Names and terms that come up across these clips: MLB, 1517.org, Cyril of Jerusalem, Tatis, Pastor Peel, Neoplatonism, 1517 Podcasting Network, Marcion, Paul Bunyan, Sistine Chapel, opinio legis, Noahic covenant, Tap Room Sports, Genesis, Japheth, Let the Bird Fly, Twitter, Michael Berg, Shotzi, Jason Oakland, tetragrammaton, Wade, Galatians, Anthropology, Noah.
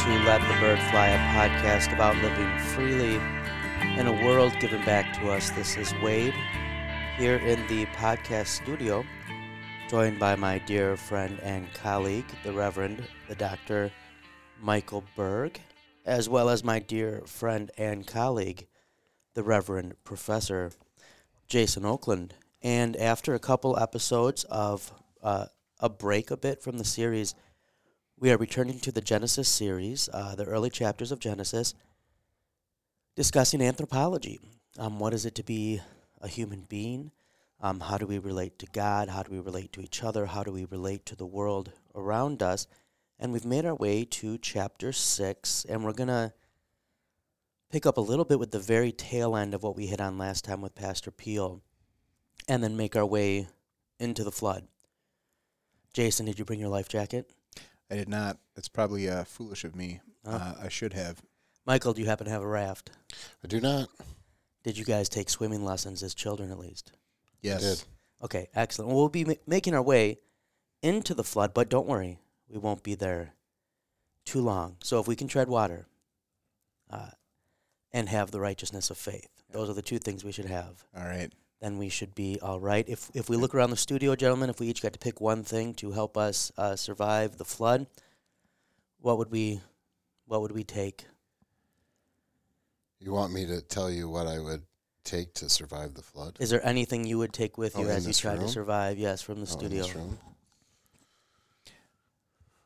to Let the Bird Fly, a podcast about living freely in a world given back to us. This is Wade here in the podcast studio, joined by my dear friend and colleague, the Reverend, the Dr. Michael Berg, as well as my dear friend and colleague, the Reverend Professor Jason Oakland. And after a couple episodes of a break a bit from the series, we are returning to the Genesis series, the early chapters of Genesis, discussing anthropology. What is it to be a human being? How do we relate to God? How do we relate to each other? How do we relate to the world around us? And we've made our way to chapter 6, and we're going to pick up a little bit with the very tail end of what we hit on last time with Pastor Peel, and then make our way into the flood. Jason, did you bring your life jacket? I did not. It's probably foolish of me. I should have. Michael, do you happen to have a raft? I do not. Did you guys take swimming lessons as children, at least? Yes. I did. Okay, excellent. Well, we'll be making our way into the flood, but don't worry. We won't be there too long. So if we can tread water and have the righteousness of faith, those are the two things we should have. All right. Then we should be all right. If we look around the studio, gentlemen, if we each got to pick one thing to help us survive the flood, what would we take? You want me to tell you what I would take to survive the flood? Is there anything you would take with you as you try to survive? Yes, from the studio.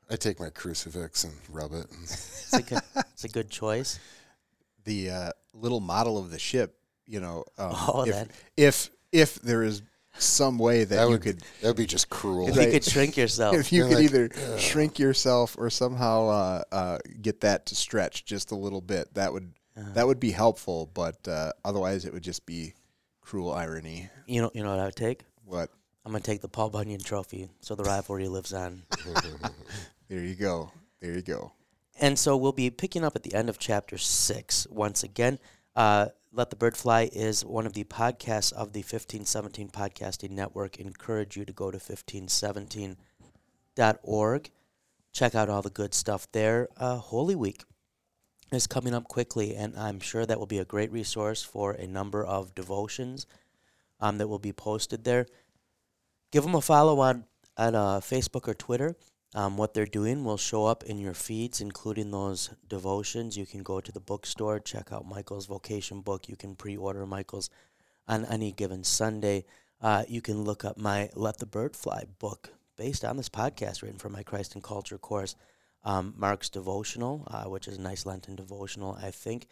I take my crucifix and rub it. It's a good choice. The little model of the ship. You know, if there is some way that you could, that would be just cruel. If you could shrink yourself, if you could either shrink yourself or somehow get that to stretch just a little bit, that would be helpful. But otherwise, it would just be cruel irony. You know what I would take? What? I'm gonna take the Paul Bunyan trophy, so the rivalry lives on. There you go. And so we'll be picking up at the end of chapter 6 once again. Let the Bird Fly is one of the podcasts of the 1517 Podcasting Network. Encourage you to go to 1517.org. Check out all the good stuff there. Holy Week is coming up quickly, and I'm sure that will be a great resource for a number of devotions that will be posted there. Give them a follow on Facebook or Twitter. What they're doing will show up in your feeds, including those devotions. You can go to the bookstore, check out Michael's vocation book. You can pre-order Michael's on any given Sunday. You can look up my Let the Bird Fly book, based on this podcast, written for my Christ and Culture course, Mark's devotional, which is a nice Lenten devotional, I think,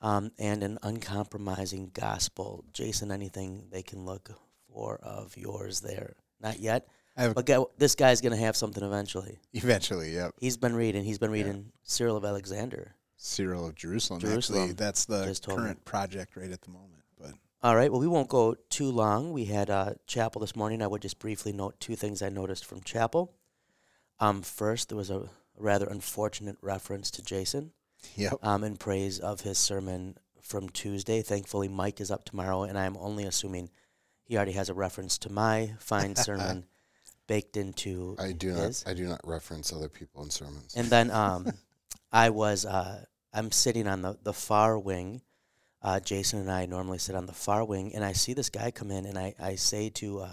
and an uncompromising gospel. Jason, anything they can look for of yours there? Not yet, but this guy's going to have something eventually. Eventually, yep. He's been reading Cyril of Alexander. Cyril of Jerusalem. Actually, that's the current project right at the moment. But all right, well, we won't go too long. We had chapel this morning. I would just briefly note two things I noticed from chapel. First, there was a rather unfortunate reference to Jason. Yep. In praise of his sermon from Tuesday. Thankfully, Mike is up tomorrow, and I'm only assuming he already has a reference to my fine sermon baked into his. I do not reference other people in sermons. And then I'm sitting on the far wing. Jason and I normally sit on the far wing, and I see this guy come in, and I say to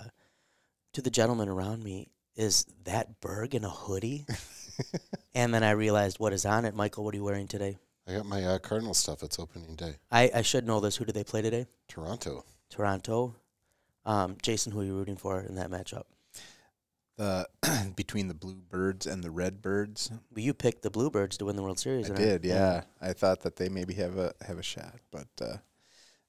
the gentleman around me, "Is that Berg in a hoodie?" And then I realized what is on it. Michael, what are you wearing today? I got my Cardinal stuff. It's opening day. I should know this. Who do they play today? Toronto. Jason, who are you rooting for in that matchup? Between the Blue Birds and the Red Birds. Well, you picked the Blue Birds to win the World Series. I did, yeah. I thought that they maybe have a shot, but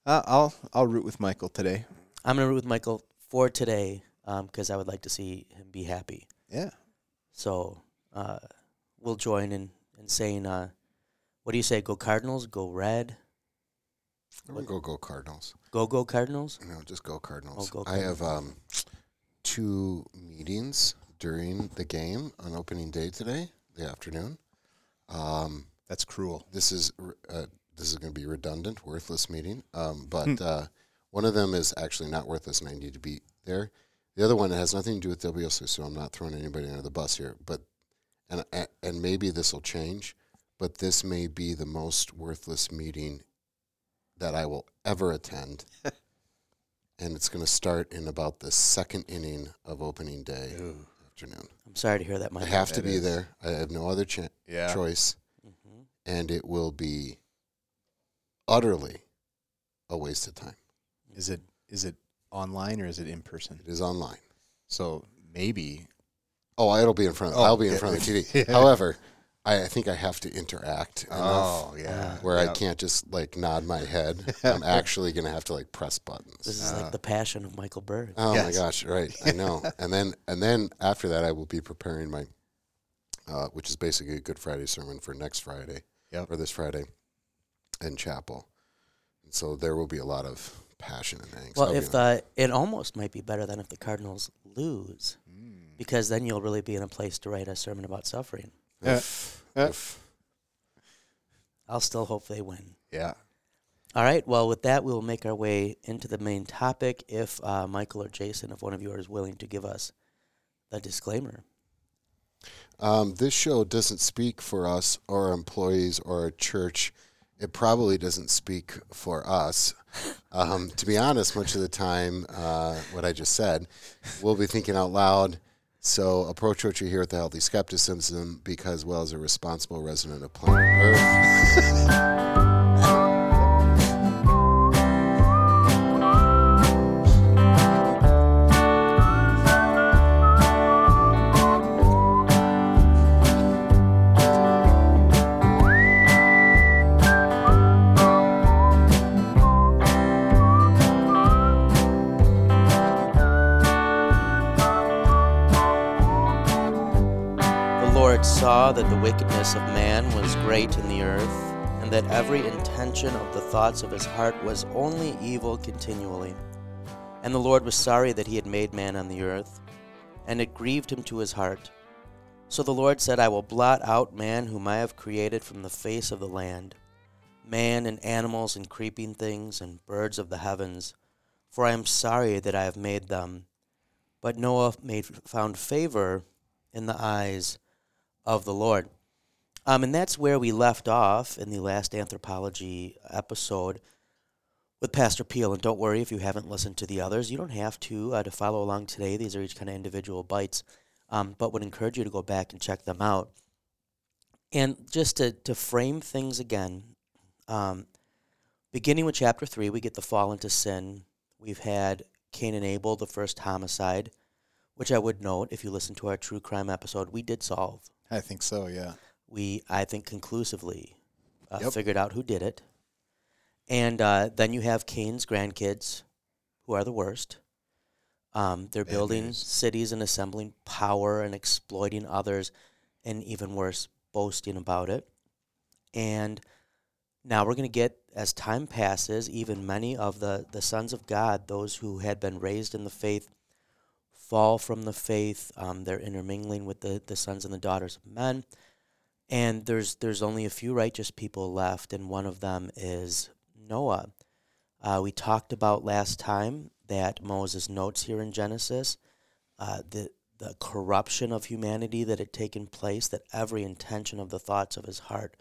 I'll root with Michael today. I'm gonna root with Michael for today because I would like to see him be happy. Yeah. So we'll join in saying, what do you say? Go Cardinals. Go Red. Go Cardinals. Go Cardinals? No, just go Cardinals. Oh, go Cardinals. I have two meetings during the game on opening day today, the afternoon. That's cruel. This is going to be redundant, worthless meeting. But one of them is actually not worthless, and I need to be there. The other one has nothing to do with WSU, so I'm not throwing anybody under the bus here. But and maybe this will change. but this may be the most worthless meeting that I will ever attend. And it's going to start in about the second inning of opening day afternoon. I'm sorry to hear that, Michael. I have to be there. I have no other choice. Mm-hmm. And it will be utterly a waste of time. Is it online or is it in person? It is online. So maybe. Oh, it'll be in front. I'll be in front of the TV. However, I think I have to interact enough where I can't just, like, nod my head. I'm actually going to have to, like, press buttons. This is like the passion of Michael Berg. Oh, yes. My gosh, right. I know. And then after that, I will be preparing my, which is basically a Good Friday sermon for next Friday, or this Friday, in chapel. And so there will be a lot of passion and angst. Well, it almost might be better than if the Cardinals lose, because then you'll really be in a place to write a sermon about suffering. If. I'll still hope they win. Yeah. All right. Well, with that, we will make our way into the main topic. If Michael or Jason, if one of you is willing to give us the disclaimer. This show doesn't speak for us or our employees or our church. It probably doesn't speak for us. To be honest, much of the time, what I just said, we'll be thinking out loud. So approach what you hear with a healthy skepticism, because, well, as a responsible resident of planet Earth. Saw that the wickedness of man was great in the earth, and that every intention of the thoughts of his heart was only evil continually. And the Lord was sorry that he had made man on the earth, and it grieved him to his heart. So the Lord said, I will blot out man whom I have created from the face of the land, man and animals and creeping things and birds of the heavens, for I am sorry that I have made them. But Noah found favor in the eyes of the Lord. And that's where we left off in the last anthropology episode with Pastor Peel. And don't worry if you haven't listened to the others. You don't have to follow along today. These are each kind of individual bites, but would encourage you to go back and check them out. And just to frame things again, beginning with chapter 3, we get the fall into sin. We've had Cain and Abel, the first homicide, which I would note, if you listen to our true crime episode, we did solve. I think so, yeah. I think, conclusively figured out who did it. And then you have Cain's grandkids, who are the worst. They're building cities and assembling power and exploiting others, and even worse, boasting about it. And now we're going to get, as time passes, even many of the sons of God, those who had been raised in the faith, fall from the faith. They're intermingling with the sons and the daughters of men. And there's only a few righteous people left, and one of them is Noah. We talked about last time that Moses notes here in Genesis the corruption of humanity that had taken place, that every intention of the thoughts of his heart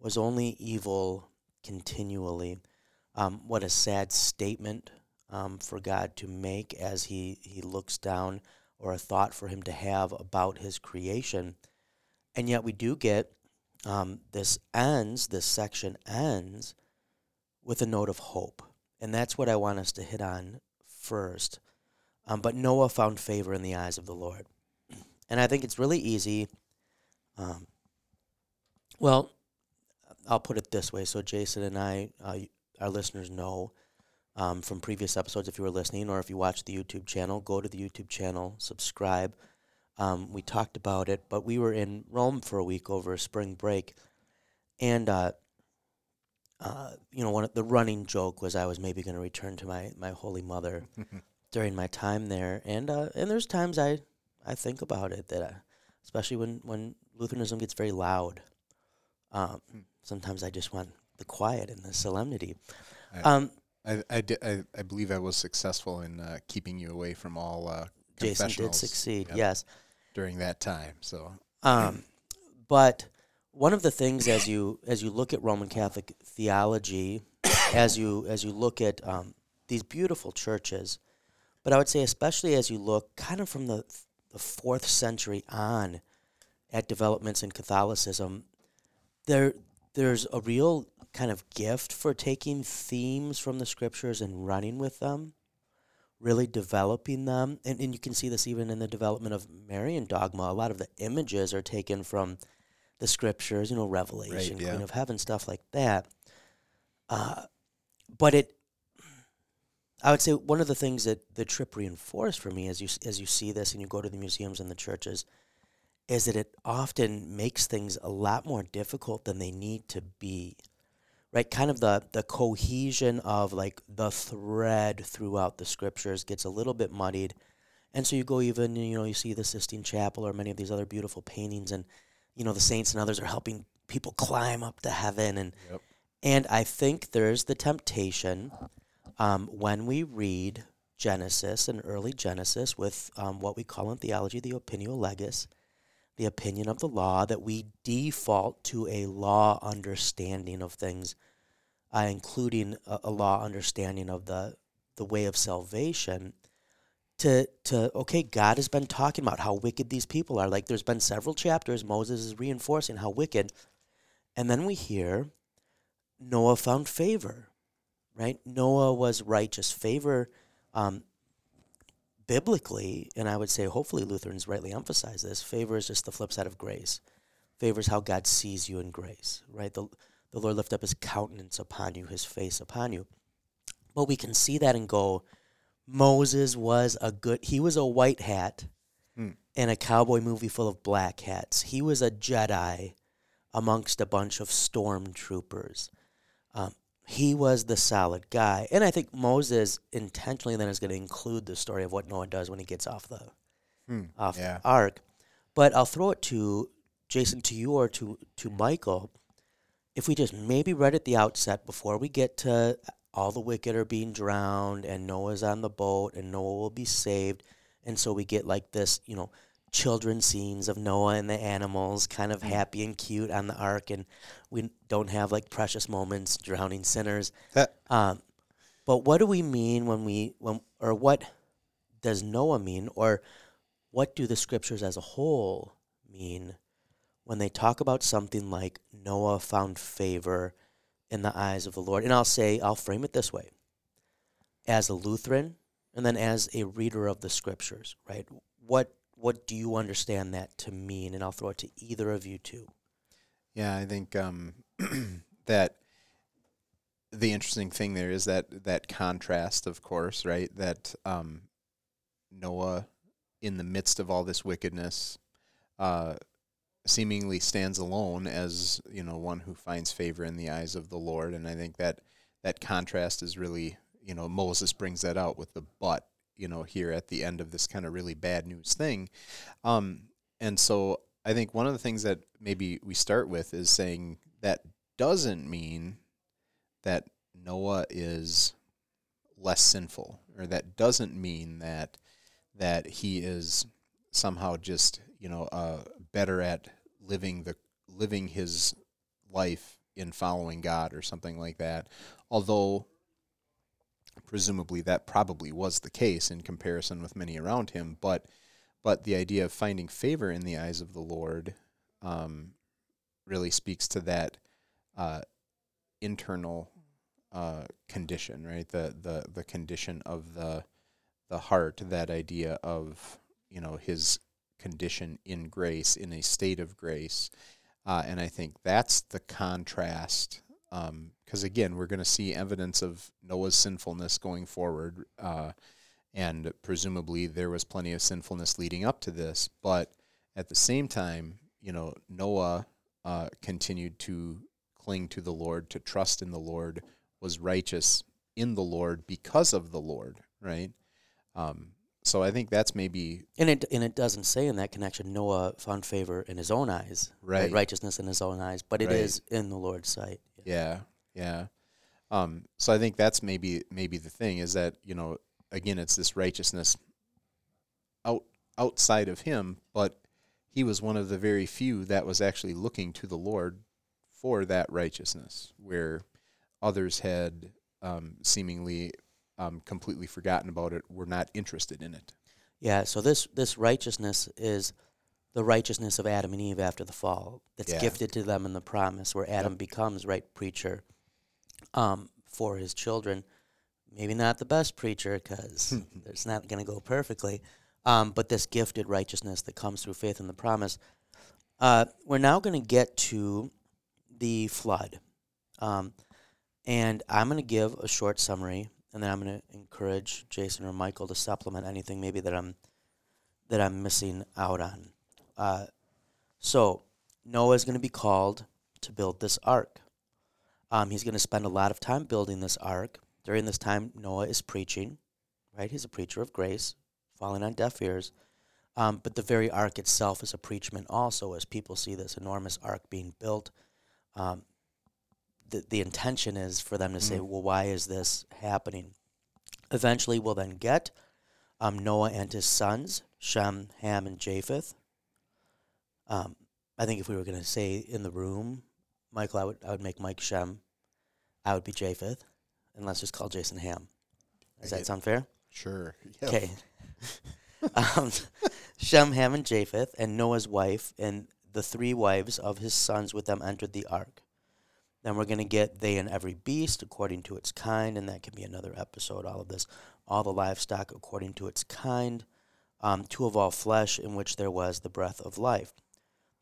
was only evil continually. What a sad statement for God to make as he looks down, or a thought for him to have about his creation. And yet we do get, this section ends with a note of hope. And that's what I want us to hit on first. But Noah found favor in the eyes of the Lord. And I think it's really easy. Well, I'll put it this way. So Jason and I, our listeners know, from previous episodes, if you were listening, or if you watched the YouTube channel, go to the YouTube channel, subscribe. We talked about it, but we were in Rome for a week over spring break, and the running joke was I was maybe going to return to my Holy Mother during my time there, and there's times I think about it, that especially when Lutheranism gets very loud, sometimes I just want the quiet and the solemnity. I believe I was successful in keeping you away from all confessionals. Jason did succeed, yes. During that time, so. But One of the things as you look at Roman Catholic theology, as you look at these beautiful churches, but I would say especially as you look kind of from the 4th century on at developments in Catholicism, there's a real kind of gift for taking themes from the scriptures and running with them, really developing them. And you can see this even in the development of Marian dogma. A lot of the images are taken from the scriptures, Revelation, Queen of Heaven, stuff like that. I would say one of the things that the trip reinforced for me as you see this and you go to the museums and the churches is that it often makes things a lot more difficult than they need to be, right? Kind of the cohesion of like the thread throughout the scriptures gets a little bit muddied. And so you go even, you see the Sistine Chapel or many of these other beautiful paintings and, the saints and others are helping people climb up to heaven. And I think there's the temptation when we read Genesis and early Genesis with what we call in theology the opinio legis, the opinion of the law, that we default to a law understanding of things, including a law understanding of the way of salvation, okay, God has been talking about how wicked these people are. Like, there's been several chapters, Moses is reinforcing how wicked. And then we hear Noah found favor, right? Noah was righteous. Favor, biblically, and I would say hopefully Lutherans rightly emphasize this, favor is just the flip side of grace. Favor is how God sees you in grace, right? The Lord lift up his countenance upon you, his face upon you. But we can see that and go, Moses was he was a white hat in a cowboy movie full of black hats. He was a Jedi amongst a bunch of stormtroopers. He was the solid guy. And I think Moses intentionally then is going to include the story of what Noah does when he gets off the ark. But I'll throw it to Jason, to you, or to Michael. If we just maybe read at the outset before we get to all the wicked are being drowned and Noah's on the boat and Noah will be saved. And so we get like this, children scenes of Noah and the animals kind of happy and cute on the ark, and we don't have like precious moments drowning sinners. But what do we mean when what does Noah mean, or what do the scriptures as a whole mean when they talk about something like Noah found favor in the eyes of the Lord? And I'll frame it this way as a Lutheran and then as a reader of the scriptures, right? What do you understand that to mean? And I'll throw it to either of you two. Yeah, I think that the interesting thing there is that contrast, of course, right? That Noah, in the midst of all this wickedness, seemingly stands alone as, one who finds favor in the eyes of the Lord. And I think that contrast is really, Moses brings that out with the but. Here at the end of this kind of really bad news thing. And so I think one of the things that maybe we start with is saying that doesn't mean that Noah is less sinful, or that doesn't mean that he is somehow just, better at living his life in following God or something like that. Although presumably that probably was the case in comparison with many around him, but the idea of finding favor in the eyes of the Lord really speaks to that internal condition, right? The condition of the heart, that idea of his condition in grace, in a state of grace, and I think that's the contrast. Because again, we're going to see evidence of Noah's sinfulness going forward, and presumably there was plenty of sinfulness leading up to this. But at the same time, Noah continued to cling to the Lord, to trust in the Lord, was righteous in the Lord because of the Lord, right? So I think that's maybe... And it doesn't say in that connection, Noah found favor in his own eyes, right? Righteousness in his own eyes, but it is in the Lord's sight. Yeah. So I think that's maybe the thing is that, again, it's this righteousness outside of him, but he was one of the very few that was actually looking to the Lord for that righteousness, where others had seemingly completely forgotten about it, were not interested in it. Yeah, so this righteousness is the righteousness of Adam and Eve after the fall. That's gifted to them in the promise, where Adam becomes right preacher for his children. Maybe not the best preacher, because it's not going to go perfectly, but this gifted righteousness that comes through faith in the promise. We're now going to get to the flood, and I'm going to give a short summary, and then I'm going to encourage Jason or Michael to supplement anything maybe that I'm missing out on. So Noah is going to be called to build this ark. He's going to spend a lot of time building this ark. During this time, Noah is preaching, right? He's a preacher of grace, falling on deaf ears. But the very ark itself is a preachment also, as people see this enormous ark being built. The intention is for them to say, well, why is this happening? Eventually, we'll then get Noah and his sons, Shem, Ham, and Japheth. I think if we were going to say in the room, Michael, I would make Mike Shem. I would be Japheth. And let's just call Jason Ham. Does that sound fair? Sure. Okay. Yep. Shem, Ham, and Japheth, and Noah's wife, and the three wives of his sons with them entered the ark. Then we're going to get they and every beast according to its kind, and that can be another episode, all of this. All the livestock according to its kind, two of all flesh in which there was the breath of life.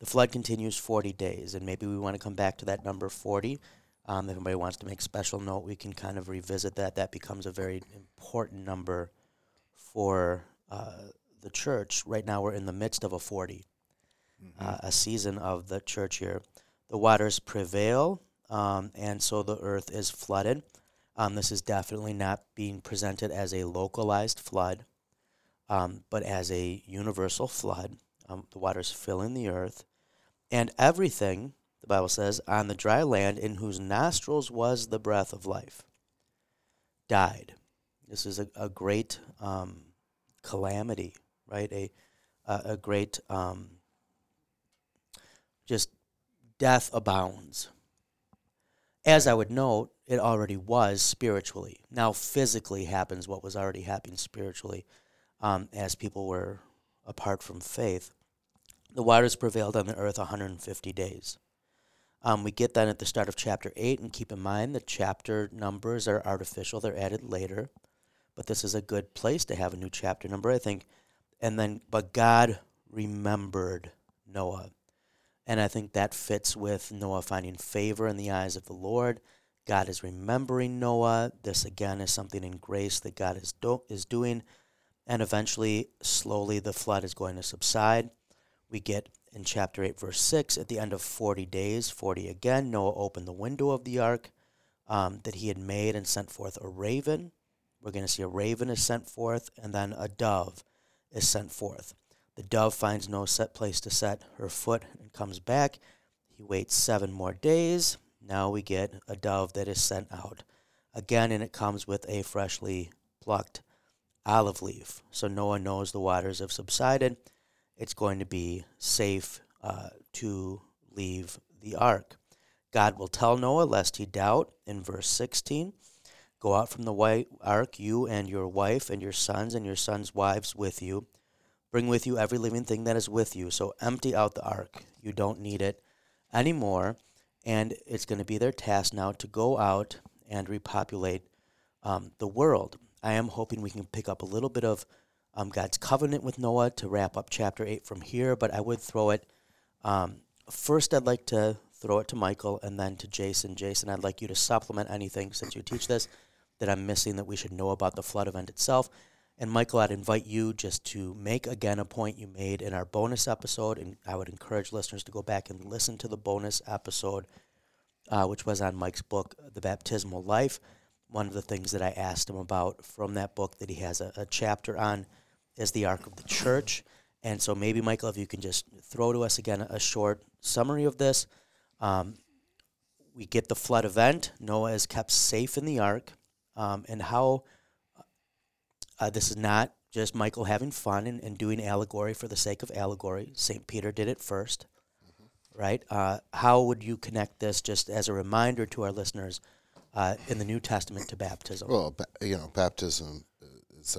The flood continues 40 days, and maybe we want to come back to that number 40. If anybody wants to make special note, we can kind of revisit that. That becomes a very important number for the church. Right now we're in the midst of a 40, a season of the church year. The waters prevail, and so the earth is flooded. This is definitely not being presented as a localized flood, but as a universal flood. The waters filling the earth, and everything, the Bible says, on the dry land in whose nostrils was the breath of life, died. This is a great calamity, right? A great just death abounds. As I would note, it already was spiritually. Now physically happens what was already happening spiritually as people were apart from faith. The waters prevailed on the earth 150 days. We get that at the start of chapter 8, and keep in mind the chapter numbers are artificial. They're added later, but this is a good place to have a new chapter number, I think. And then, but God remembered Noah, and I think that fits with Noah finding favor in the eyes of the Lord. God is remembering Noah. This, again, is something in grace that God is doing, and eventually, slowly, the flood is going to subside. We get in chapter 8, verse 6, at the end of 40 days, 40 again, Noah opened the window of the ark that he had made and sent forth a raven. We're going to see a raven is sent forth, and then a dove is sent forth. The dove finds no set place to set her foot and comes back. He waits 7 more days. Now we get a dove that is sent out again, and it comes with a freshly plucked olive leaf. So Noah knows the waters have subsided. It's going to be safe to leave the ark. God will tell Noah, lest he doubt, in verse 16, go out from the ark, you and your wife and your sons' wives with you. Bring with you every living thing that is with you. So empty out the ark. You don't need it anymore. And it's going to be their task now to go out and repopulate the world. I am hoping we can pick up a little bit of God's covenant with Noah to wrap up chapter 8 from here, but I would throw it, first I'd like to throw it to Michael and then to Jason. Jason, I'd like you to supplement anything, since you teach this, that I'm missing that we should know about the flood event itself. And Michael, I'd invite you just to make again a point you made in our bonus episode, and I would encourage listeners to go back and listen to the bonus episode, which was on Mike's book, The Baptismal Life. One of the things that I asked him about from that book that he has a chapter on is the Ark of the Church. And so maybe, Michael, if you can just throw to us again a short summary of this. We get the flood event. Noah is kept safe in the ark. And how this is not just Michael having fun and doing allegory for the sake of allegory. St. Peter did it first, right? How would you connect this, just as a reminder to our listeners, in the New Testament to baptism? Well, baptism is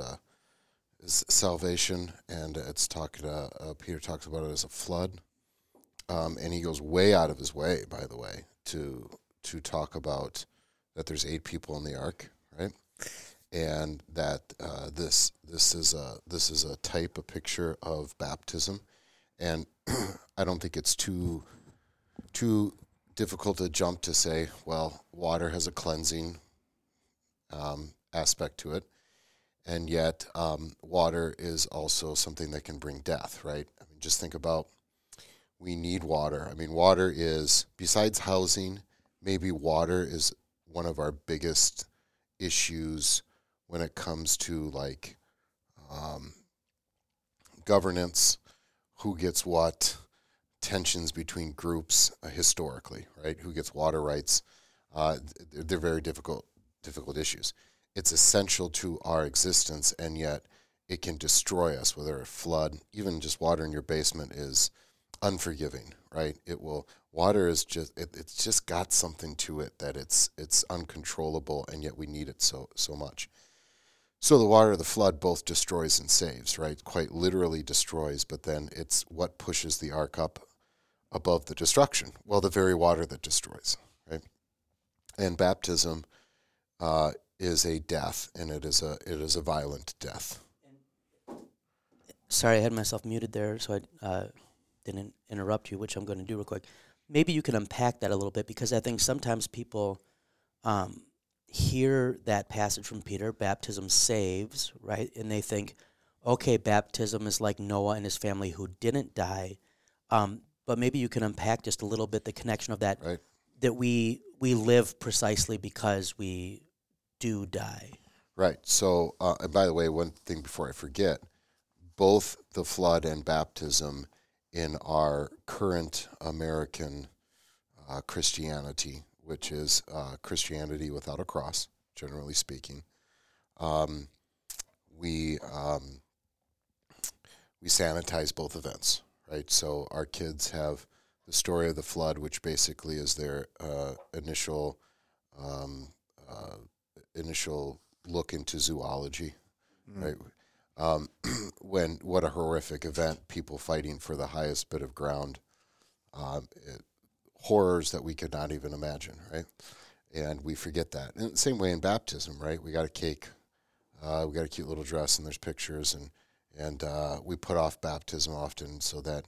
salvation, and it's talking. Peter talks about it as a flood, and he goes way out of his way, by the way, to talk about that there's 8 people in the ark, right? And that this is a type, a picture of baptism, and I don't think it's too difficult to jump to say, well, water has a cleansing aspect to it, and yet water is also something that can bring death, right? I mean, just think about, we need water. I mean, water is, besides housing, maybe water is one of our biggest issues when it comes to, like, governance, who gets what, tensions between groups historically, right? Who gets water rights? They're very difficult issues. It's essential to our existence, and yet it can destroy us, whether a flood, even just water in your basement is unforgiving, right? Water is just, it's just got something to it that it's uncontrollable, and yet we need it so much. So the water of the flood both destroys and saves, right? Quite literally destroys, but then it's what pushes the ark up above the destruction. Well, the very water that destroys, right? And baptism is a death, and it is a violent death. Sorry, I had myself muted there, so I didn't interrupt you, which I'm going to do real quick. Maybe you can unpack that a little bit, because I think sometimes people hear that passage from Peter, baptism saves, right? And they think, okay, baptism is like Noah and his family who didn't die. But maybe you can unpack just a little bit the connection of that, right? That we live precisely because we do die. Right. So, and by the way, one thing before I forget, both the flood and baptism in our current American Christianity, which is Christianity without a cross, generally speaking. We sanitize both events, right? So our kids have the story of the flood, which basically is their initial look into zoology, right? When what a horrific event! People fighting for the highest bit of ground. Horrors that we could not even imagine, right? And we forget that. And the same way in baptism, right? We got a cake, we got a cute little dress, and there's pictures, and we put off baptism often so that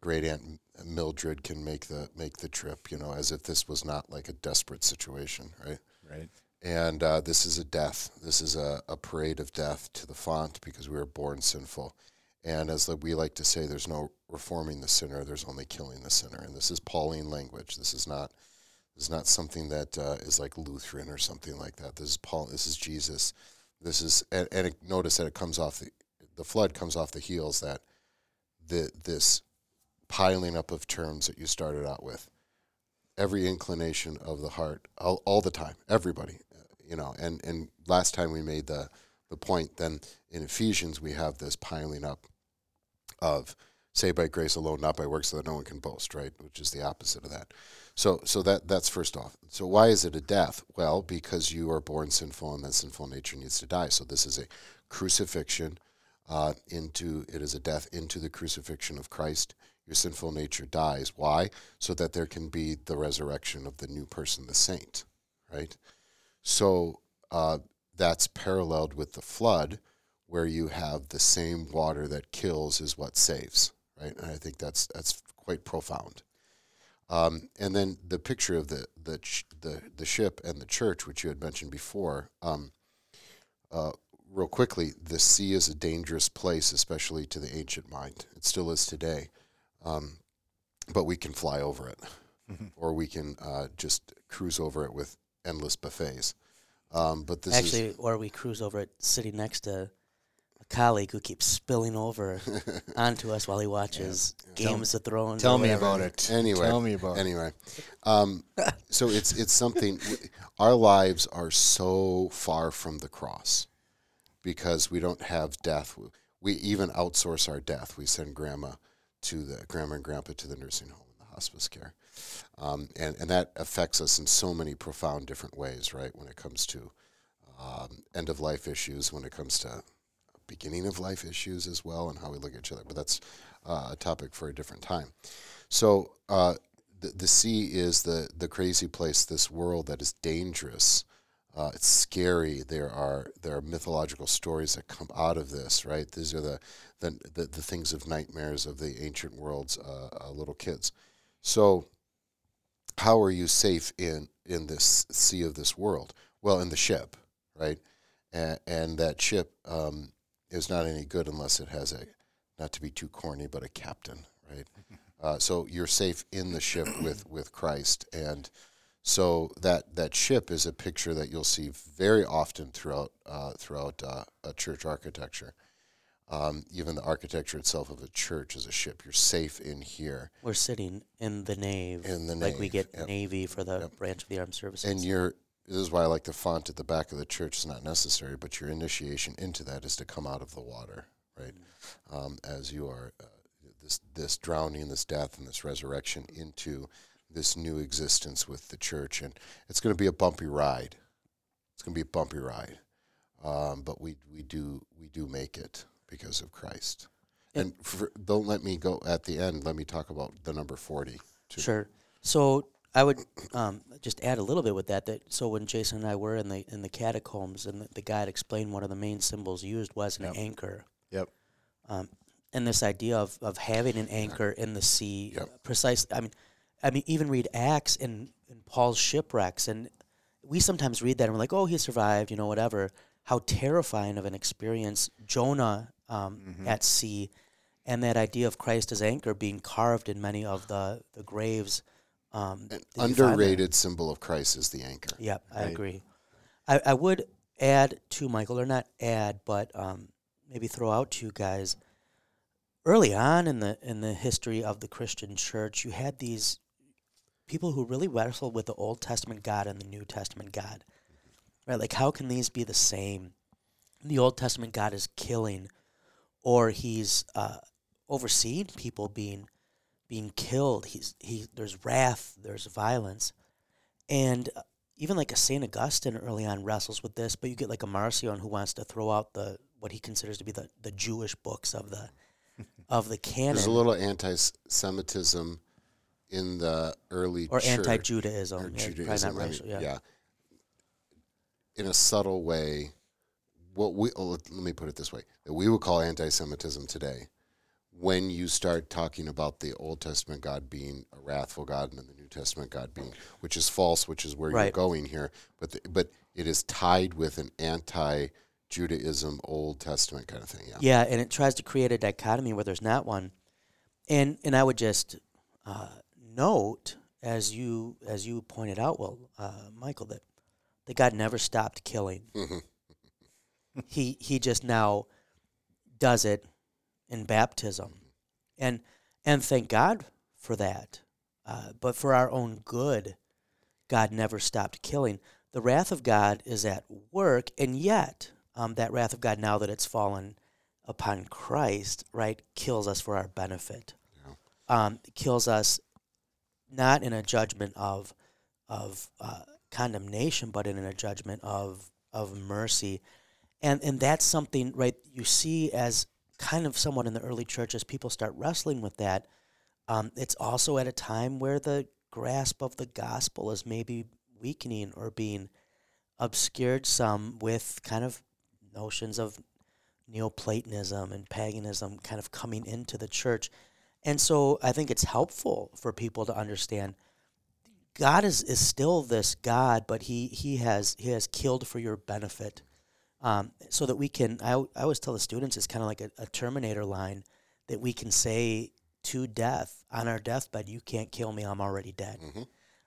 great Aunt Mildred can make the trip, you know, as if this was not like a desperate situation, right? Right. And this is a death. This is a parade of death to the font, because we were born sinful. And as we like to say, there's no reforming the sinner, there's only killing the sinner. And this is Pauline language. This is not something that is like Lutheran or something like that. This is Paul. This is Jesus. This is, and it, notice that it comes off the flood comes off the heels, that this piling up of terms that you started out with. Every inclination of the heart, all the time, everybody, you know. And last time we made the point, then in Ephesians we have this piling up of, say, by grace alone, not by works, so that no one can boast, right? Which is the opposite of that. So that's first off. So why is it a death? Well, because you are born sinful, and that sinful nature needs to die. So this is a crucifixion. It is a death into the crucifixion of Christ. Your sinful nature dies. Why? So that there can be the resurrection of the new person, the saint, right? So that's paralleled with the flood, where you have the same water that kills is what saves, right? And I think that's quite profound. And then the picture of the ship and the church, which you had mentioned before, real quickly, the sea is a dangerous place, especially to the ancient mind. It still is today. But we can fly over it, or we can just cruise over it with endless buffets. But this actually, or we cruise over it sitting next to a colleague who keeps spilling over onto us while he watches Games of Thrones. Tell me about it. Anyway, tell me about it. Anyway, so it's something. Our lives are so far from the cross, because we don't have death. We even outsource our death. We send grandma and grandpa to the nursing home and the hospice care. And that affects us in so many profound different ways, right? When it comes to end-of-life issues, when it comes to beginning-of-life issues as well, and how we look at each other. But that's a topic for a different time. So the sea is the crazy place, this world that is dangerous. It's scary. There are mythological stories that come out of this, right? These are the things of nightmares of the ancient world's little kids. So how are you safe in this sea of this world? Well, in the ship, right? And that ship is not any good unless it has a, not to be too corny, but a captain, right? So you're safe in the ship with Christ. And so that ship is a picture that you'll see very often throughout a church architecture. Even the architecture itself of a church is a ship. You're safe in here. We're sitting in the nave. We get Navy for the branch of the armed services. And this is why I like the font at the back of the church. It's not necessary, but your initiation into that is to come out of the water, right? As you are this drowning, this death, and this resurrection into this new existence with the church. And it's going to be a bumpy ride. But we do make it because of Christ. And don't let me go at the end. Let me talk about the number 40. Too. Sure. So I would just add a little bit with that. So when Jason and I were in the catacombs, and the guide explained one of the main symbols used was an anchor. Yep. And this idea of having an anchor in the sea, precisely. I mean, even read Acts and Paul's shipwrecks, and we sometimes read that and we're like, oh, he survived, whatever. How terrifying of an experience. Jonah at sea, and that idea of Christ as anchor being carved in many of the graves. An underrated symbol of Christ is the anchor. Yep, right? I agree. I would add to Michael, or not add, but maybe throw out to you guys, early on in the history of the Christian church, you had these people who really wrestled with the Old Testament God and the New Testament God, right? Like, how can these be the same? The Old Testament God is killing, or he's overseeing people being killed. There's wrath, there's violence, and even like a Saint Augustine early on wrestles with this. But you get like a Marcion who wants to throw out what he considers to be the Jewish books of the canon. There's a little anti-Semitism in the early church. Or anti-Judaism. Or Judaism, not racial, yeah. In a subtle way, let me put it this way, that we would call anti-Semitism today, when you start talking about the Old Testament God being a wrathful God and then the New Testament God being, which is false, which is where you're going here, but it is tied with an anti-Judaism, Old Testament kind of thing. Yeah. Yeah, and it tries to create a dichotomy where there's not one. And I would just note, as you pointed out, Michael, that God never stopped killing. Mm-hmm. He just now does it in baptism, and thank God for that. But for our own good, God never stopped killing. The wrath of God is at work, and yet that wrath of God, now that it's fallen upon Christ, right, kills us for our benefit. Yeah. Kills us not in a judgment of condemnation, but in a judgment of mercy. And that's something, right, you see as kind of somewhat in the early church as people start wrestling with that. It's also at a time where the grasp of the gospel is maybe weakening or being obscured some with kind of notions of Neoplatonism and paganism kind of coming into the church. And so I think it's helpful for people to understand God is still this God, but he has killed for your benefit. So that we can, I always tell the students, it's kind of like a Terminator line, that we can say to death, on our deathbed, you can't kill me, I'm already dead.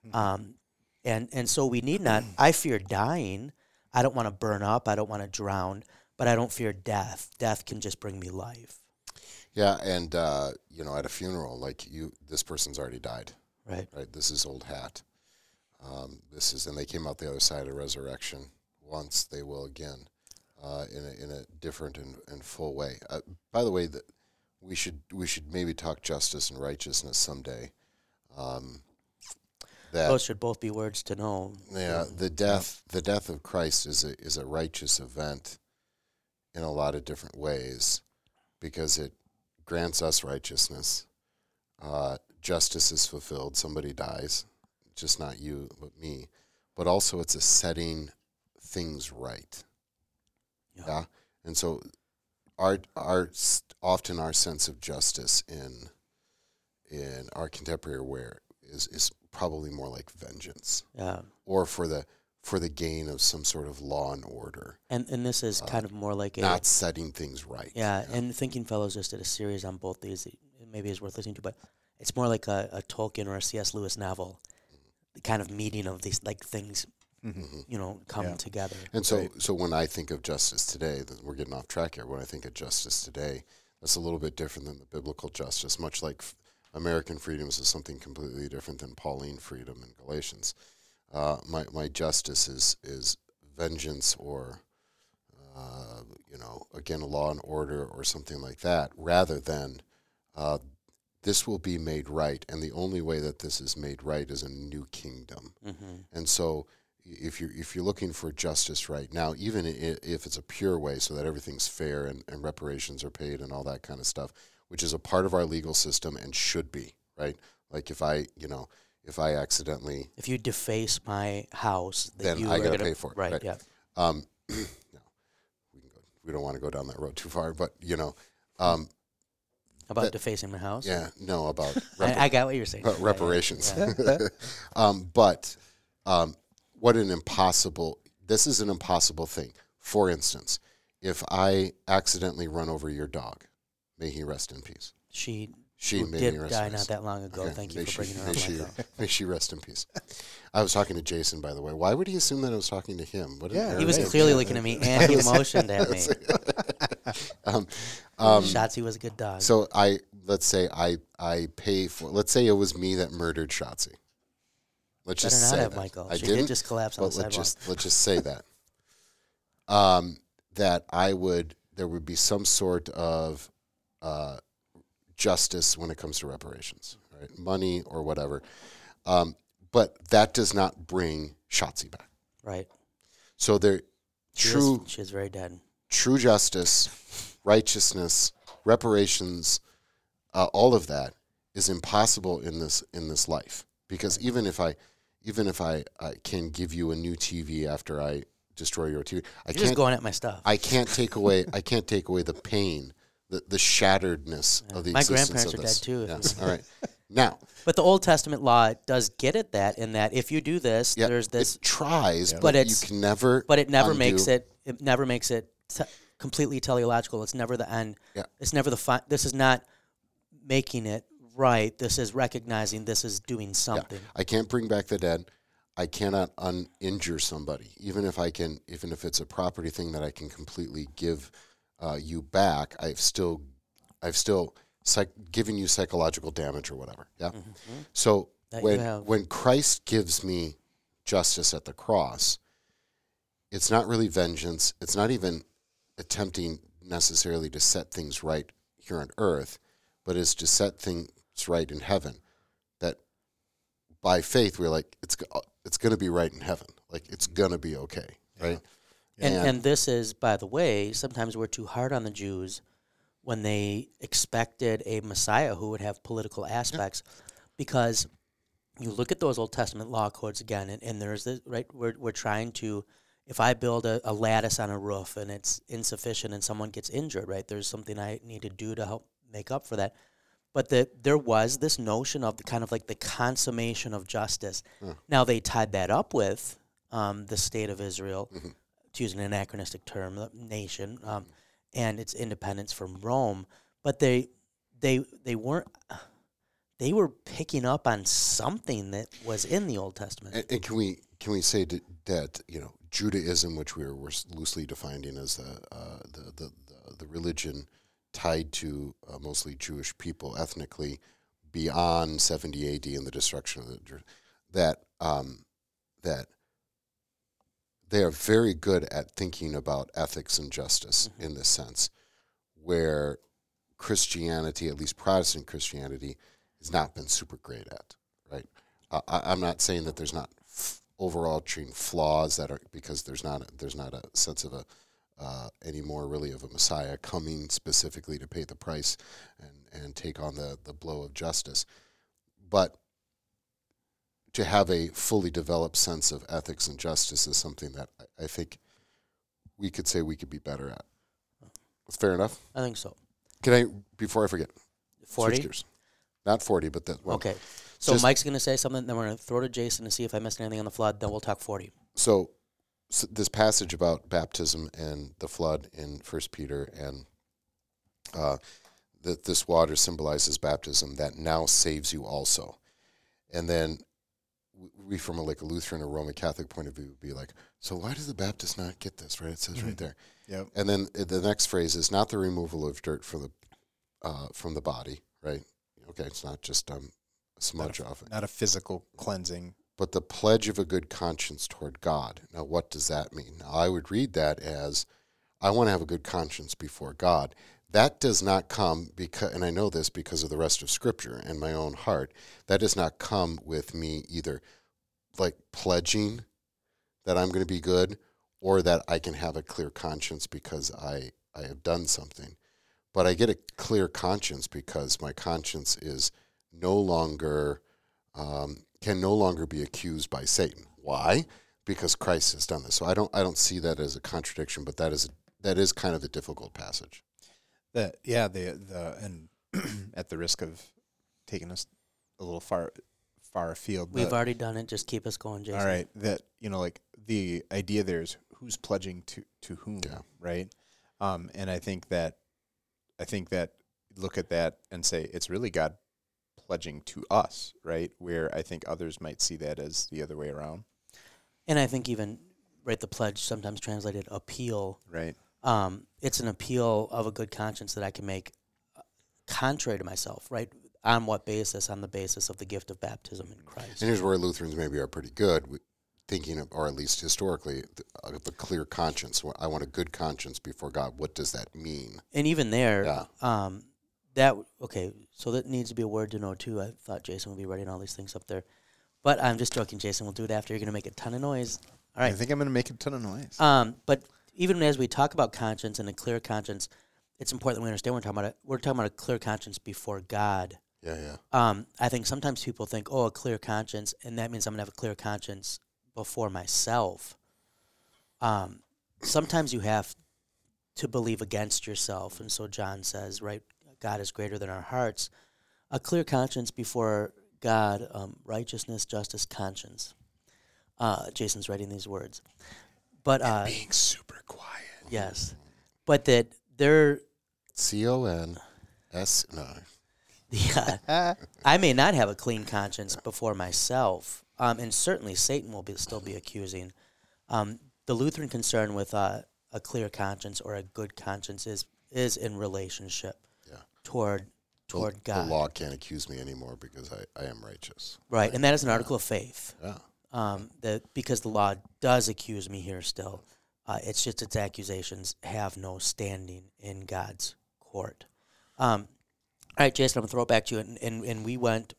Mm-hmm. And so we need not, I fear dying, I don't want to burn up, I don't want to drown, but I don't fear death. Death can just bring me life. Yeah, and, at a funeral, like this person's already died. Right. This is old hat. This is, and they came out the other side of resurrection. Once, they will again. in a different and full way. By the way, that we should maybe talk justice and righteousness someday. Those should both be words to know. Yeah, the death of Christ is a righteous event in a lot of different ways, because it grants us righteousness. Justice is fulfilled. Somebody dies, just not you, but me. But also, it's a setting things right. Yeah? And so, often our sense of justice in our contemporary aware is probably more like vengeance. Yeah. Or for the gain of some sort of law and order. And this is kind of more like not setting things right. Yeah, yeah. And Thinking Fellows just did a series on both these. It maybe is worth listening to, but it's more like a Tolkien or a C.S. Lewis novel. The kind of meeting of these like things, mm-hmm. Come together. And so, so when I think of justice today, we're getting off track here. When I think of justice today, that's a little bit different than the biblical justice. Much like American freedoms is something completely different than Pauline freedom in Galatians. My justice is vengeance or again law and order or something like that, rather than this will be made right, and the only way that this is made right is a new kingdom. Mm-hmm. And so if you're looking for justice right now, even if it's a pure way so that everything's fair and reparations are paid and all that kind of stuff, which is a part of our legal system and should be, right? Like if I accidentally... If you deface my house... Then I got to pay for it. Right, yeah. No, we don't want to go down that road too far, but, about defacing my house? Yeah, no, about... I got what you're saying. About reparations. Yeah. What an impossible... This is an impossible thing. For instance, if I accidentally run over your dog, may he rest in peace. She may did die not that long ago. Okay. Thank you for bringing her up. May she rest in peace. I was talking to Jason, by the way. Why would he assume that I was talking to him? He was clearly looking at me, and he motioned at me. Shotzi was a good dog. So let's say I pay for. Let's say it was me that murdered Shotzi. Michael. She did just collapse on the sidewalk. Let's just say that. There would be some sort of justice when it comes to reparations, right? Money or whatever. But that does not bring Shotzi back. Right. So she's very dead. True justice, righteousness, reparations, all of that is impossible in this life. Because even if I can give you a new TV after I destroy your TV, you're just going at my stuff. I can't take away the pain, the shatteredness of the existence of this. My grandparents are dead too. Yeah. All right. Now, but the Old Testament law does get at that, in that if you do this, there's this. It tries, but you can never. But it never undo. Makes it. It never makes it completely teleological. It's never the end. Yeah. It's never the final. This is not making it right. This is recognizing. This is doing something. Yeah. I can't bring back the dead. I cannot injure somebody, even if it's a property thing that I can completely give you back. I've still giving you psychological damage or whatever. Yeah. Mm-hmm. So when Christ gives me justice at the cross, it's not really vengeance. It's not even attempting necessarily to set things right here on earth, but it's to set things right in heaven. That by faith we're like, it's going to be right in heaven. Like it's going to be okay, right? Yeah. And this is, by the way, sometimes we're too hard on the Jews when they expected a Messiah who would have political aspects, because you look at those Old Testament law codes again, and there's this, right? We're trying to. If I build a lattice on a roof and it's insufficient and someone gets injured, right, there's something I need to do to help make up for that. But there was this notion of the kind of like the consummation of justice. Mm. Now they tied that up with the state of Israel, mm-hmm. to use an anachronistic term, the nation, and its independence from Rome. But they were picking up on something that was in the Old Testament. And can we say that Judaism, which we're loosely defining as the religion tied to mostly Jewish people ethnically beyond 70 AD and the destruction of that they are very good at thinking about ethics and justice mm-hmm. in this sense, where Christianity, at least Protestant Christianity, has not been super great at, right? I'm not saying that there's not overarching flaws that are, because there's not a sense of a anymore really of a Messiah coming specifically to pay the price and take on the blow of justice. But to have a fully developed sense of ethics and justice is something that I think we could say we could be better at. Fair enough? I think so. Can I, before I forget, 40? Switch gears. Not 40, but that one. Okay. So just, Mike's going to say something, then we're going to throw to Jason to see if I missed anything on the flood, then we'll talk 40. So this passage about baptism and the flood in 1 Peter and that this water symbolizes baptism that now saves you also. And then we from a Lutheran or Roman Catholic point of view would be like, so why does the Baptist not get this, right? It says mm-hmm. right there. Yep. And then the next phrase is not the removal of dirt from the body, right? Okay, it's not just smudge off it. Not a physical cleansing. But the pledge of a good conscience toward God. Now, what does that mean? Now, I would read that as, I want to have a good conscience before God. That does not come, because, and I know this because of the rest of Scripture and my own heart, that does not come with me either like pledging that I'm going to be good or that I can have a clear conscience because I have done something. But I get a clear conscience because my conscience is no longer... can no longer be accused by Satan. Why? Because Christ has done this. So I don't see that as a contradiction, but that is kind of a difficult passage. And at the risk of taking us a little far afield. We've already done it. Just keep us going, Jason. All right. The idea there is who's pledging to whom, yeah. right? And I think that look at that and say it's really God pledging to us, right? Where I think others might see that as the other way around. And I think even, right, the pledge sometimes translated appeal. Right. It's an appeal of a good conscience that I can make contrary to myself, right? On what basis? On the basis of the gift of baptism in Christ. And here's where Lutherans maybe are pretty good, thinking of, or at least historically, of a clear conscience. I want a good conscience before God. What does that mean? And even there... Yeah. So that needs to be a word to know, too. I thought Jason would be writing all these things up there. But I'm just joking, Jason. We'll do it after. You're going to make a ton of noise. All right. I think I'm going to make a ton of noise. But even as we talk about conscience and a clear conscience, it's important that we understand we're talking about a clear conscience before God. Yeah, yeah. I think sometimes people think, a clear conscience, and that means I'm going to have a clear conscience before myself. Sometimes you have to believe against yourself. And so John says, right, God is greater than our hearts. A clear conscience before God, righteousness, justice, conscience. Jason's writing these words, but and being super quiet. Yes, but that they're CONS. No. Yeah, I may not have a clean conscience before myself, and certainly Satan will still be accusing. The Lutheran concern with a clear conscience or a good conscience is in relationship. Toward God. The law can't accuse me anymore because I am righteous. Right, and that is an article of faith. Yeah. Because the law does accuse me here still. It's just its accusations have no standing in God's court. All right, Jason, I'm going to throw it back to you. And we went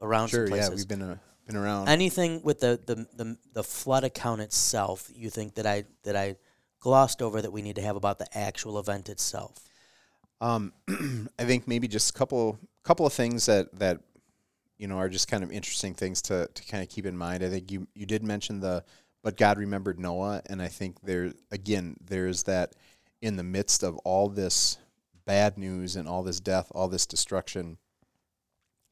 around some places. Sure, yeah, we've been around. Anything with the flood account itself you think that I glossed over that we need to have about the actual event itself? I think maybe just a couple of things that you know are just kind of interesting things to kind of keep in mind. I think you did mention but God remembered Noah, and I think there's that in the midst of all this bad news and all this death, all this destruction,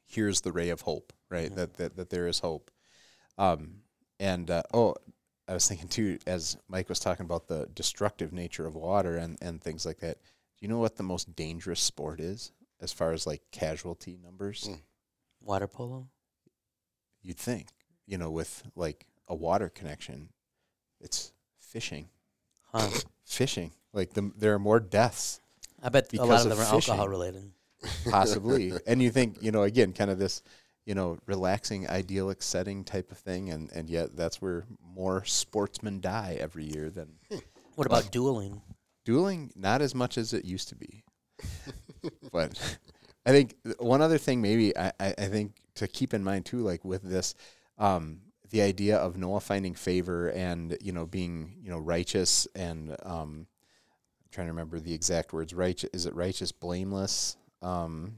here's the ray of hope, right? Mm-hmm. That there is hope. I was thinking too as Mike was talking about the destructive nature of water and things like that. You know what the most dangerous sport is as far as like casualty numbers? Water polo? You'd think, you know, with like a water connection, it's fishing. Huh? Fishing. Like there are more deaths. I bet a lot of them are alcohol related. Possibly. And you think, you know, again, kind of this you know, relaxing, idyllic setting type of thing, and yet that's where more sportsmen die every year than... What about dueling? Dueling, not as much as it used to be. But I think one other thing maybe I think to keep in mind too, like with this, the idea of Noah finding favor and, you know, being, you know, righteous and I'm trying to remember the exact words. Righteous, is it righteous, blameless? And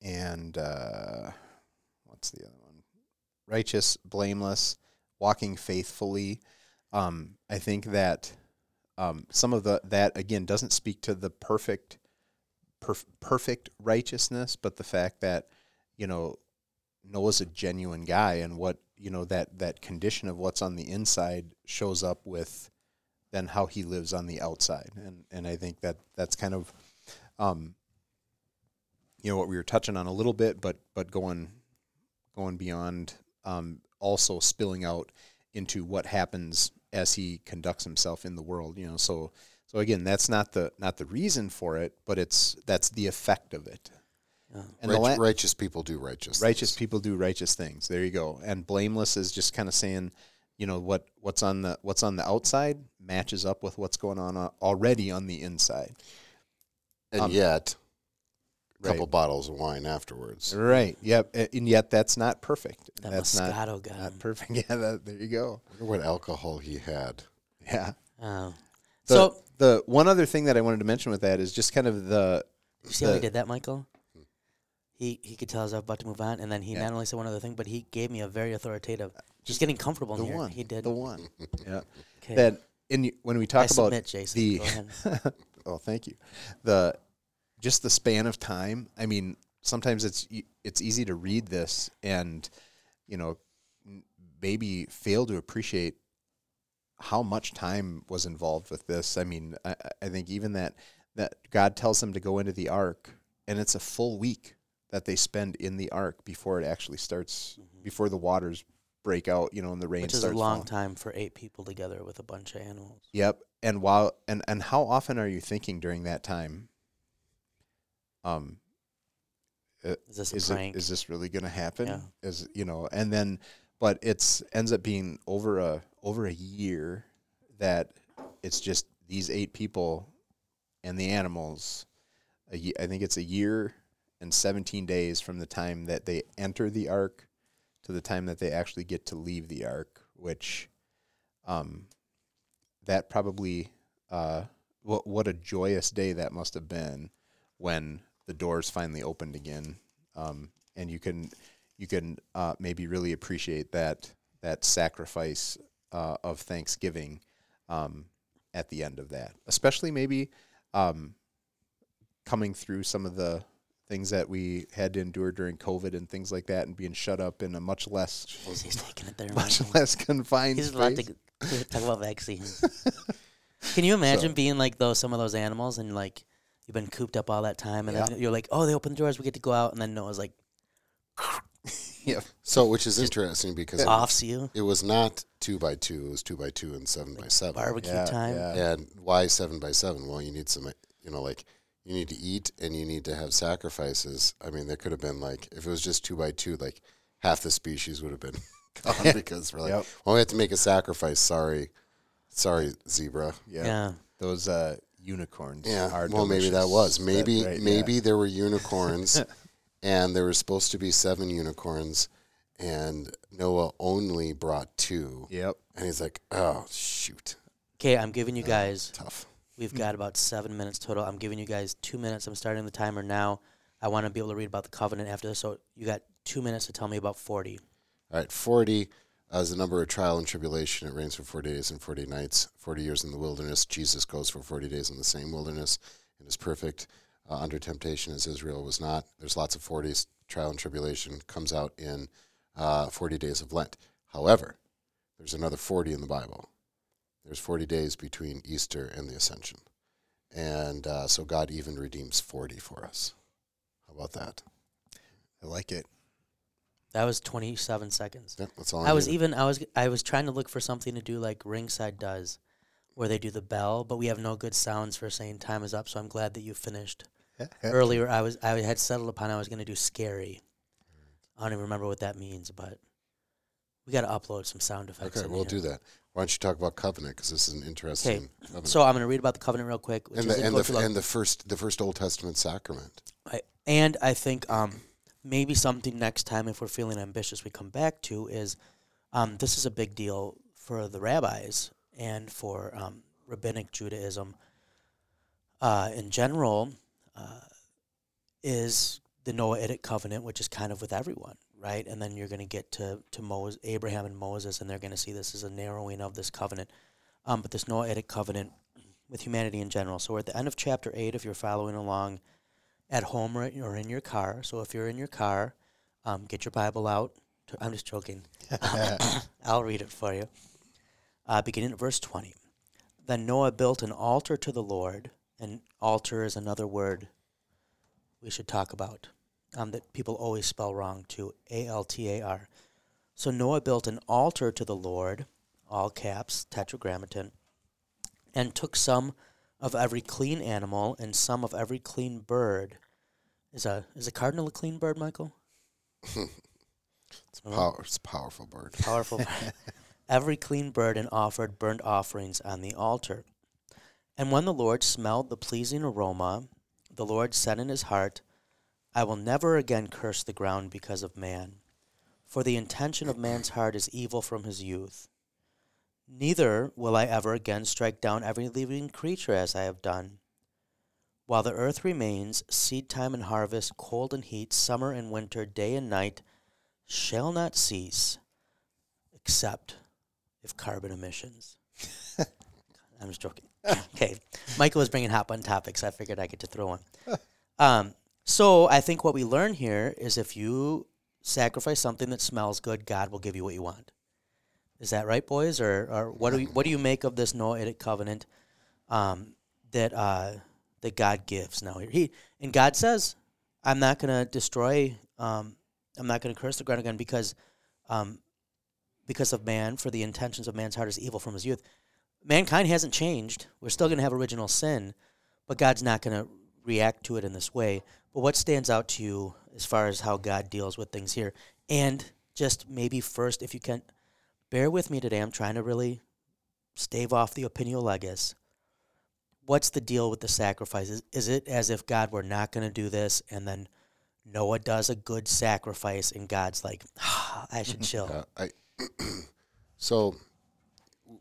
what's the other one? Righteous, blameless, walking faithfully. I think that some of that again doesn't speak to the perfect righteousness, but the fact that, you know, Noah's a genuine guy, and what, you know, that condition of what's on the inside shows up with then how he lives on the outside, and I think that that's kind of you know what we were touching on a little bit, but going beyond, also spilling out into what happens as he conducts himself in the world, you know. So again, that's not the reason for it, but that's the effect of it. Yeah. And righteous people do righteous things. Righteous people do righteous things. There you go. And blameless is just kind of saying, you know, what's on the outside matches up with what's going on already on the inside. And yet, a couple bottles of wine afterwards. Right. Yep. And yet that's not perfect. That's Moscato guy. Not perfect. Yeah. There you go. I wonder what alcohol he had. Yeah. Oh. So the one other thing that I wanted to mention with that is just kind of the. You see how he did that, Michael? He could tell I was about to move on, and then he not only said one other thing, but he gave me a very authoritative. Just getting comfortable in here. One, he did the one. Yeah. Okay. That when we talk about submit, Jason, the. Go ahead. Oh, thank you. Just the span of time. I mean, sometimes it's easy to read this and, you know, maybe fail to appreciate how much time was involved with this. I mean, I think even that God tells them to go into the ark, and it's a full week that they spend in the ark before it actually starts, before the waters break out, you know, and the rain starts falling. Which is a long time for 8 people together with a bunch of animals. Yep. And while and how often are you thinking during that time? Is this a prank? Is this really going to happen? Yeah. Is, you know, and then, but it ends up being over a year that it's just these 8 people and the animals. I think it's a year and 17 days from the time that they enter the ark to the time that they actually get to leave the ark, which that probably, what a joyous day that must have been when the doors finally opened again. And you can maybe really appreciate that sacrifice of Thanksgiving at the end of that, especially maybe coming through some of the things that we had to endure during COVID and things like that, and being shut up in a much less confined space. He's allowed to talk about vaccines. Can you imagine being like some of those animals, and like you've been cooped up all that time, and then you're like, oh, they opened the doors, we get to go out, and then Noah's like, yeah. So, which is interesting because it was not 2x2, it was 2x2 and 7x7. Barbecue time. Yeah. And why 7x7? Well, you need some, you know, like, you need to eat and you need to have sacrifices. I mean, there could have been, like, if it was just 2x2, like, half the species would have been gone because we're like, well, we have to make a sacrifice. Sorry, zebra. Yeah. Those unicorns are delicious. Well, maybe that was. Maybe there were unicorns, and there were supposed to be 7 unicorns, and Noah only brought 2. Yep. And he's like, oh, shoot. Okay, I'm giving you guys... Tough. We've got about 7 minutes total. I'm giving you guys 2 minutes. I'm starting the timer now. I want to be able to read about the covenant after this. So you got 2 minutes to tell me about 40. All right, 40 is the number of trial and tribulation. It rains for 40 days and 40 nights, 40 years in the wilderness. Jesus goes for 40 days in the same wilderness and is perfect under temptation as Israel was not. There's lots of 40s. Trial and tribulation comes out in 40 days of Lent. However, there's another 40 in the Bible. There's 40 days between Easter and the Ascension. And so God even redeems 40 for us. How about that? I like it. That was 27 seconds. Yeah, that's all I was needed. I was trying to look for something to do like Ringside does, where they do the bell, but we have no good sounds for saying time is up, so I'm glad that you finished. Earlier I had settled upon I was going to do scary. I don't even remember what that means, but we got to upload some sound effects. Okay, we'll do that. Why don't you talk about covenant? Because this is an interesting. Okay, so I'm going to read about the covenant real quick. And the first Old Testament sacrament. Right. And I think maybe something next time, if we're feeling ambitious, we come back to is this is a big deal for the rabbis and for rabbinic Judaism in general. Is the Noahic covenant, which is kind of with everyone, right? And then you're going to get to Abraham and Moses, and they're going to see this as a narrowing of this covenant. But this Noahic covenant with humanity in general. So we're at the end of chapter 8, if you're following along at home or in your car. So if you're in your car, get your Bible out. I'm just joking. I'll read it for you. Beginning at verse 20. Then Noah built an altar to the Lord, and altar is another word we should talk about, that people always spell wrong too, A-L-T-A-R. So Noah built an altar to the Lord, all caps, tetragrammaton, and took some of every clean animal and some of every clean bird. Is a cardinal a clean bird, Michael? It's a powerful bird. Powerful bird. Every clean bird, and offered burnt offerings on the altar. And when the Lord smelled the pleasing aroma, the Lord said in his heart, I will never again curse the ground because of man, for the intention of man's heart is evil from his youth. Neither will I ever again strike down every living creature as I have done. While the earth remains, seed time and harvest, cold and heat, summer and winter, day and night, shall not cease, except if carbon emissions. I'm just joking. Okay, Michael was bringing hot button topics. I figured I get to throw one. So I think what we learn here is if you sacrifice something that smells good, God will give you what you want. Is that right, boys? Or what do you make of this Noahic covenant that God gives now? And God says, I'm not going to destroy. I'm not going to curse the ground again because of man. For the intentions of man's heart is evil from his youth. Mankind hasn't changed. We're still going to have original sin, but God's not going to react to it in this way. But what stands out to you as far as how God deals with things here? And just maybe first, if you can, bear with me today. I'm trying to really stave off the opinio legis. What's the deal with the sacrifices? Is it as if God were not going to do this, and then Noah does a good sacrifice, and God's like, I should chill? So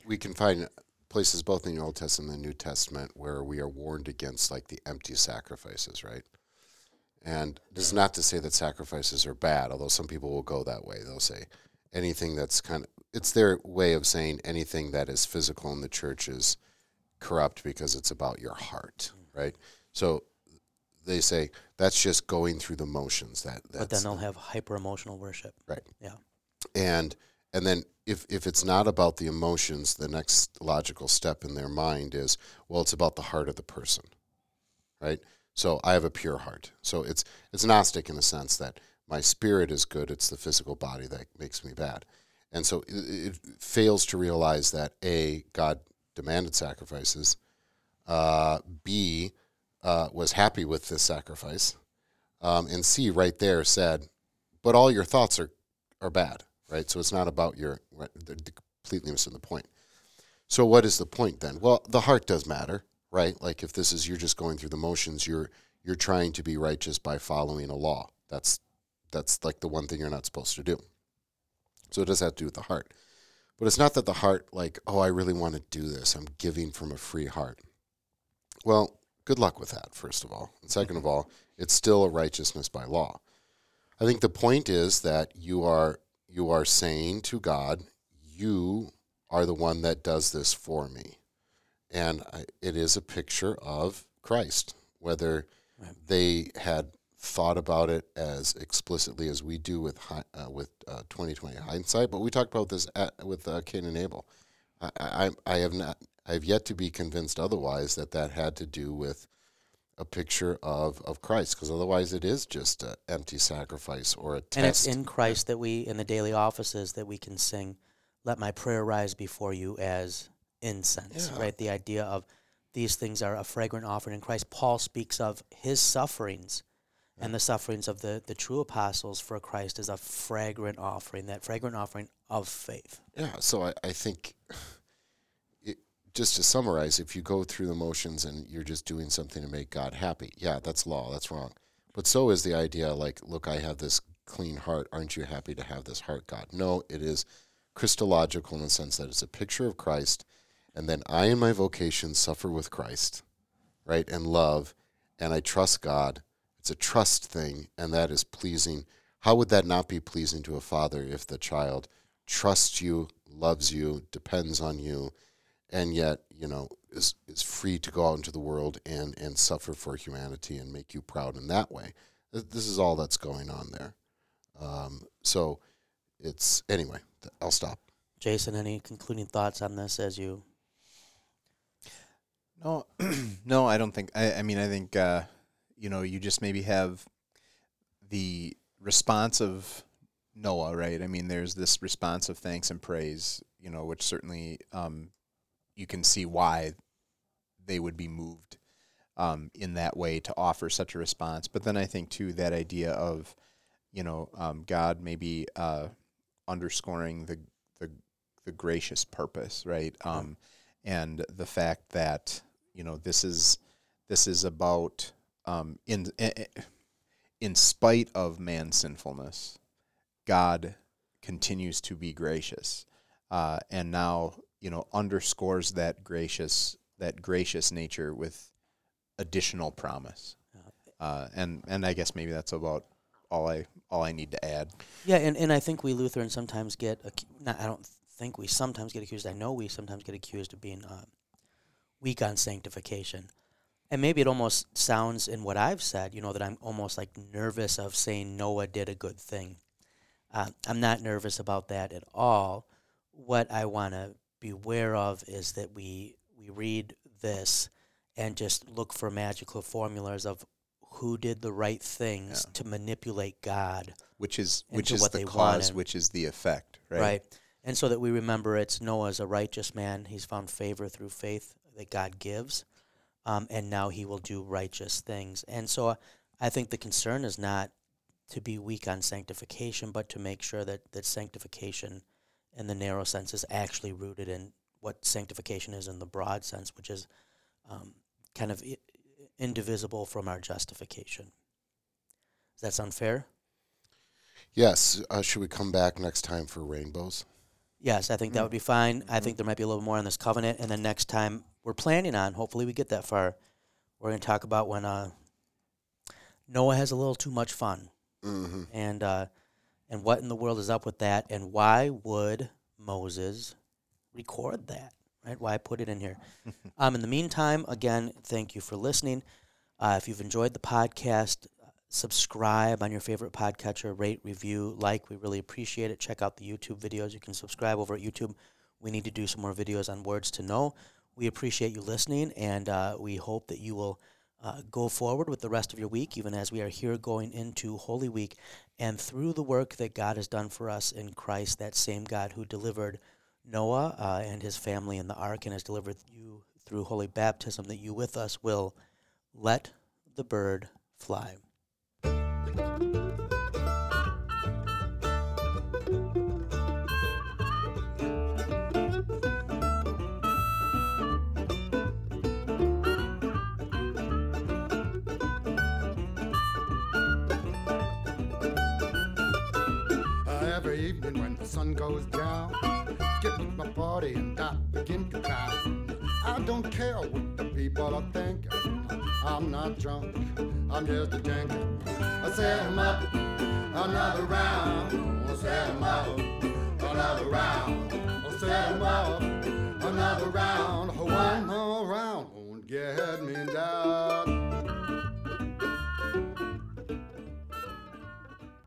we can find places both in the Old Testament and the New Testament where we are warned against like the empty sacrifices, right? And this is not to say that sacrifices are bad, although some people will go that way. They'll say anything that's kind of, it's their way of saying anything that is physical in the church is corrupt because it's about your heart, right? So they say that's just going through the motions. But then they'll have hyper-emotional worship. Right. Yeah. And then if it's not about the emotions, the next logical step in their mind is, well, it's about the heart of the person, right? So I have a pure heart. So it's Gnostic in the sense that my spirit is good, it's the physical body that makes me bad. And so it fails to realize that, A, God demanded sacrifices, B, was happy with this sacrifice, and C, right there, said, but all your thoughts are bad. Right, so it's not about your. They're completely missing the point. So what is the point then? Well, the heart does matter, right? Like if this is you're just going through the motions, you're trying to be righteous by following a law. That's like the one thing you're not supposed to do. So it does have to do with the heart, but it's not that the heart like, oh, I really want to do this. I'm giving from a free heart. Well, good luck with that. First of all, and second of all, it's still a righteousness by law. I think the point is that you are saying to God, you are the one that does this for me. And it is a picture of Christ, whether they had thought about it as explicitly as we do with 2020 hindsight, but we talked about this with Cain and Abel. I have yet to be convinced otherwise that had to do with a picture of Christ, because otherwise it is just an empty sacrifice or a test. And it's in Christ that we, in the daily offices, that we can sing, let my prayer rise before you as incense, yeah. Right? The idea of these things are a fragrant offering in Christ. Paul speaks of his sufferings And the sufferings of the true apostles for Christ is a fragrant offering, that fragrant offering of faith. Yeah, so I think, just to summarize, if you go through the motions and you're just doing something to make God happy, yeah, that's law, that's wrong. But so is the idea, like, look, I have this clean heart. Aren't you happy to have this heart, God? No, it is Christological in the sense that it's a picture of Christ, and then I in my vocation suffer with Christ, right, and love, and I trust God. It's a trust thing, and that is pleasing. How would that not be pleasing to a father if the child trusts you, loves you, depends on you, and yet, you know, is free to go out into the world and suffer for humanity and make you proud in that way? This is all that's going on there. So it's, anyway, I'll stop. Jason, any concluding thoughts on this as you? No, no, I don't think, I mean, I think, you know, you just maybe have the response of Noah, right? I mean, there's this response of thanks and praise, you know, which certainly you can see why they would be moved in that way to offer such a response. But then I think, too, that idea of, you know, God maybe underscoring the gracious purpose, right? And the fact that, you know, this is about... in spite of man's sinfulness, God continues to be gracious, and now, you know, underscores that gracious nature with additional promise, and I guess maybe that's about all I need to add. Yeah, and I think we Lutherans sometimes get I know we sometimes get accused of being weak on sanctification. And maybe it almost sounds in what I've said, you know, that I'm almost like nervous of saying Noah did a good thing. I'm not nervous about that at all. What I want to beware of is that we read this and just look for magical formulas of who did the right things to manipulate God. Which is the cause, which is the effect, right? Right. And so that we remember it's Noah's a righteous man. He's found favor through faith that God gives. And now he will do righteous things. And so I think the concern is not to be weak on sanctification, but to make sure that sanctification in the narrow sense is actually rooted in what sanctification is in the broad sense, which is kind of indivisible from our justification. Does that sound fair? Yes. Should we come back next time for rainbows? Yes, I think that would be fine. I think there might be a little more on this covenant. And then next time we're planning on, hopefully we get that far, we're going to talk about when Noah has a little too much fun. Mm-hmm. And what in the world is up with that, and why would Moses record that, right? Why put it in here? In the meantime, again, thank you for listening. If you've enjoyed the podcast, subscribe on your favorite podcatcher, rate, review, like. We really appreciate it. Check out the YouTube videos. You can subscribe over at YouTube. We need to do some more videos on words to know. We appreciate you listening, and we hope that you will go forward with the rest of your week, even as we are here going into Holy Week. And through the work that God has done for us in Christ, that same God who delivered Noah and his family in the ark and has delivered you through holy baptism, that you with us will let the bird fly. Every evening when the sun goes down, get with my party and I begin to cry. I don't care what the people are thinking. I'm not drunk, I'm just a drinker. I set him up, another round. I set him up, another round. I set him up, another round. One more round won't get me down.